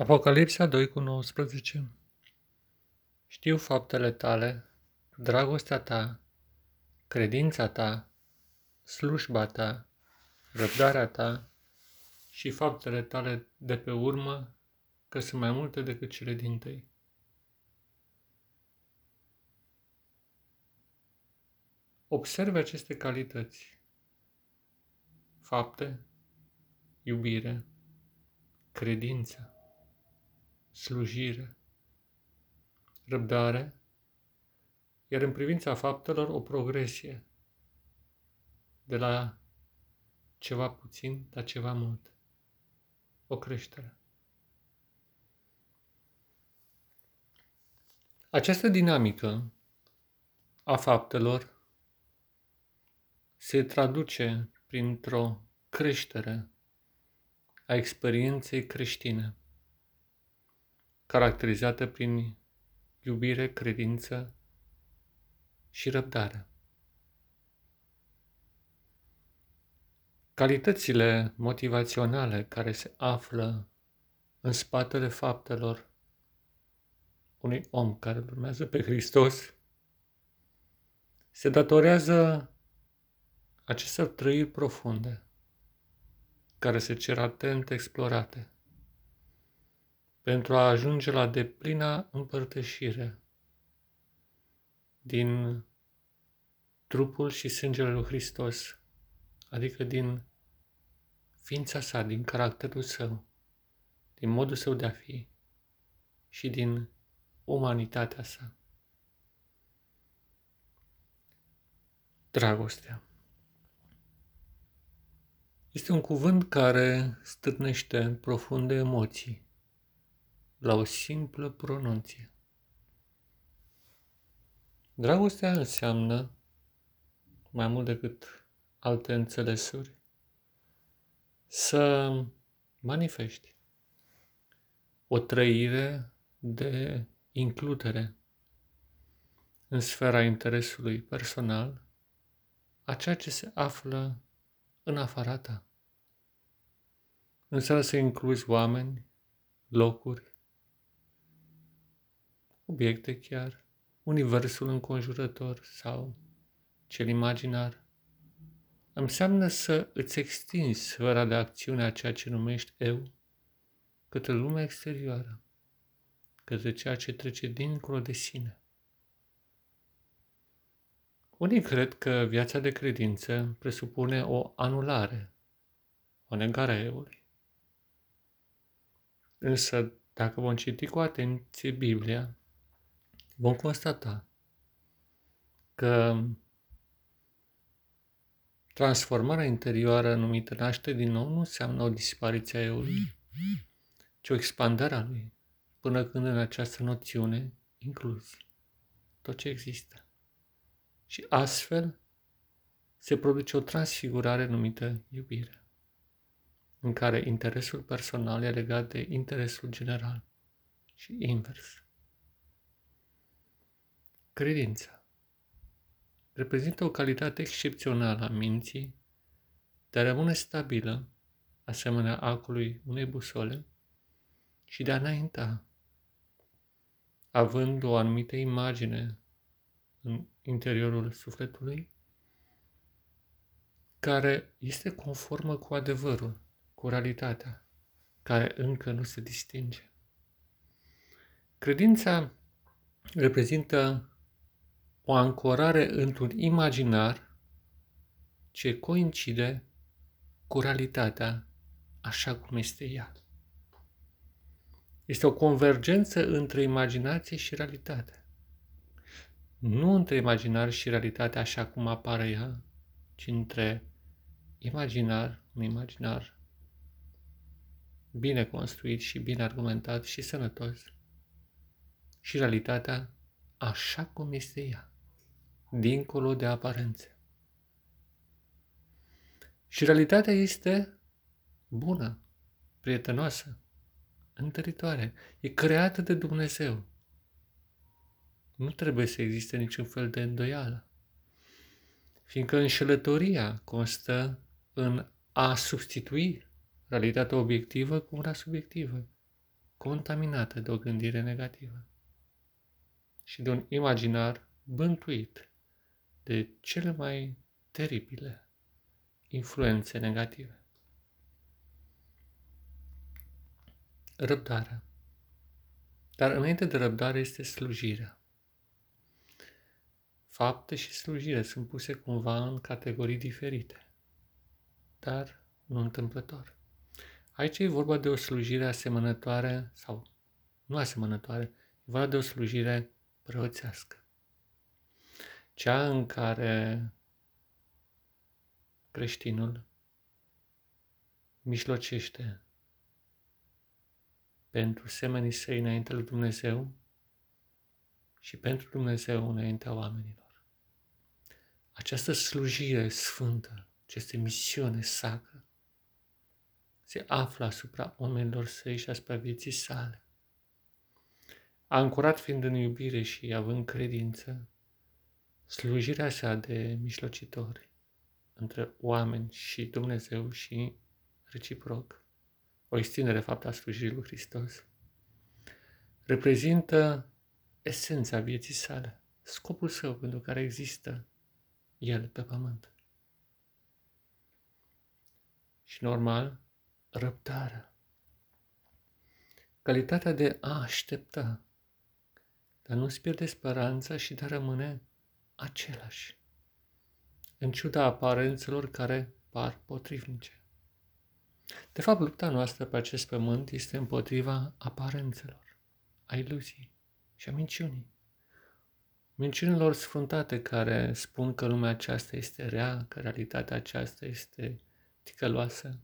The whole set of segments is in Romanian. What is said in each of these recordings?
Apocalipsa 2,19. Știu faptele tale, dragostea ta, credința ta, slujba ta, răbdarea ta și faptele tale de pe urmă, că sunt mai multe decât cele dintâi. Observe aceste calități: fapte, iubire, credință, slujire, răbdare, iar în privința faptelor o progresie de la ceva puțin la ceva mult, o creștere. Această dinamică a faptelor se traduce printr-o creștere a experienței creștine, caracterizată prin iubire, credință și răbdare. Calitățile motivaționale care se află în spatele faptelor unui om care îl urmează pe Hristos se datorează acestor trăiri profunde care se cer atent explorate pentru a ajunge la deplina împărtășire din trupul și sângele lui Hristos, adică din ființa sa, din caracterul său, din modul său de a fi și din umanitatea sa. Dragostea este un cuvânt care stârnește profunde emoții la o simplă pronunție. Dragostea înseamnă, mai mult decât alte înțelesuri, să manifesti o trăire de includere în sfera interesului personal a ceea ce se află în afara ta. Înseamnă să incluzi oameni, locuri, obiecte chiar, universul înconjurător sau cel imaginar. Înseamnă să îți extinzi sfera de acțiune a ceea ce numești eu către lumea exterioară, către ceea ce trece dincolo de sine. Unii cred că viața de credință presupune o anulare, o negare a eului. Însă, dacă vom citi cu atenție Biblia, vom constata că transformarea interioară numită naște din nou nu înseamnă o dispariție a eului, ci o expandare a lui, până când în această noțiune incluzi tot ce există. Și astfel se produce o transfigurare numită iubire, în care interesul personal e legat de interesul general și invers. Credința reprezintă o calitate excepțională a minții de a rămâne stabilă, asemenea acului unei busole, și de a înainta, având o anumită imagine în interiorul sufletului, care este conformă cu adevărul, cu realitatea, care încă nu se distinge. Credința reprezintă o ancorare într-un imaginar ce coincide cu realitatea așa cum este ea. Este o convergență între imaginație și realitate. Nu între imaginar și realitate așa cum apare ea, ci între imaginar, un imaginar bine construit și bine argumentat și sănătos, și realitatea așa cum este ea, dincolo de aparențe. Și realitatea este bună, prietenoasă, întăritoare, e creată de Dumnezeu. Nu trebuie să existe niciun fel de îndoială, fiindcă înșelătoria constă în a substitui realitatea obiectivă cu una subiectivă, contaminată de o gândire negativă și de un imaginar bântuit de cele mai teribile influențe negative. Răbdarea. Dar înainte de răbdare este slujirea. Fapte și slujire sunt puse cumva în categorii diferite, dar nu întâmplător. Aici e vorba de o slujire asemănătoare sau nu asemănătoare, e vorba de o slujire preoțească. Cea în care creștinul mijlocește pentru semenii săi înaintea lui Dumnezeu și pentru Dumnezeu înaintea oamenilor. Această slujire sfântă, această misiune sacră, se află asupra oamenilor săi și asupra vieții sale. Ancorat fiind în iubire și având credință, slujirea sa de mijlocitori între oameni și Dumnezeu și reciproc, o extindere de fapt a slujirii lui Hristos, reprezintă esența vieții sale, scopul său pentru care există el pe pământ. Și normal, răbdarea. Calitatea de a aștepta, dar nu-ți pierde speranța și de a rămâne același, în ciuda aparențelor care par potrivnice. De fapt, lupta noastră pe acest pământ este împotriva aparențelor, a iluziei și a minciunii. Minciunilor sfruntate care spun că lumea aceasta este rea, că realitatea aceasta este ticăloasă,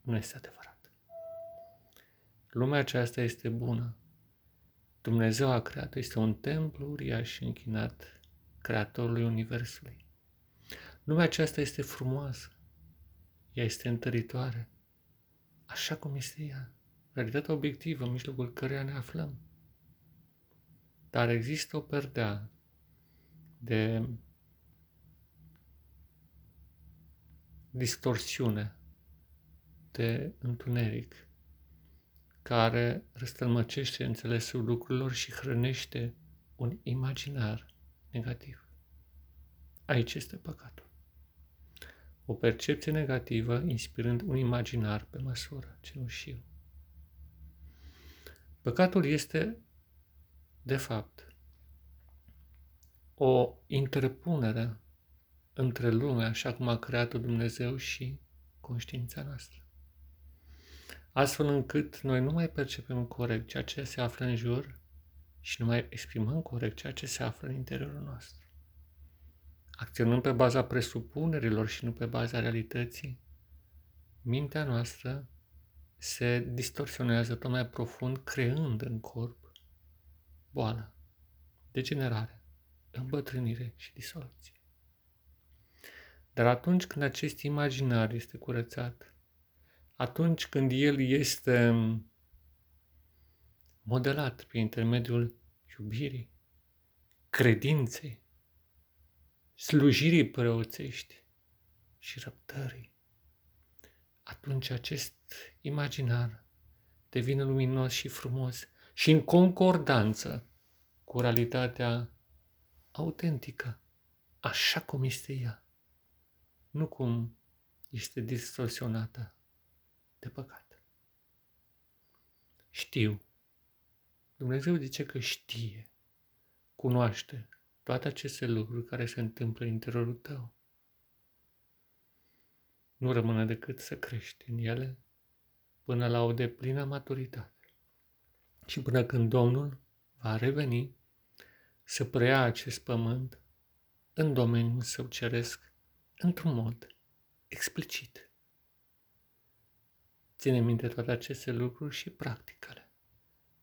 nu este adevărat. Lumea aceasta este bună. Dumnezeu a creat, este un templu uriaș închinat Creatorului Universului. Lumea aceasta este frumoasă. Ea este întăritoare, așa cum este ea, realitatea obiectivă în mijlocul căreia ne aflăm. Dar există o perdea de distorsiune, de întuneric, care răstălmăcește înțelesul lucrurilor și hrănește un imaginar negativ. Aici este păcatul. O percepție negativă inspirând un imaginar pe măsură, cenușiu. Păcatul este, de fapt, o interpunere între lume, așa cum a creat-o Dumnezeu și conștiința noastră. Astfel încât noi nu mai percepem corect ceea ce se află în jur și nu mai exprimăm corect ceea ce se află în interiorul nostru. Acționăm pe baza presupunerilor și nu pe baza realității, mintea noastră se distorsionează tot mai profund, creând în corp boală, degenerare, îmbătrânire și disoluție. Dar atunci când acest imaginar este curățat, atunci când el este modelat prin intermediul iubirii, credinței, slujirii preoțești și răbdării, atunci acest imaginar devine luminos și frumos și în concordanță cu realitatea autentică, așa cum este ea, nu cum este distorsionată de păcat. Știu. Dumnezeu zice că știe, cunoaște toate aceste lucruri care se întâmplă în interiorul tău. Nu rămâne decât să crești în ele până la o deplină maturitate și până când Domnul va reveni să preia acest pământ în domeniul său ceresc într-un mod explicit. Ține minte toate aceste lucruri și practică-le,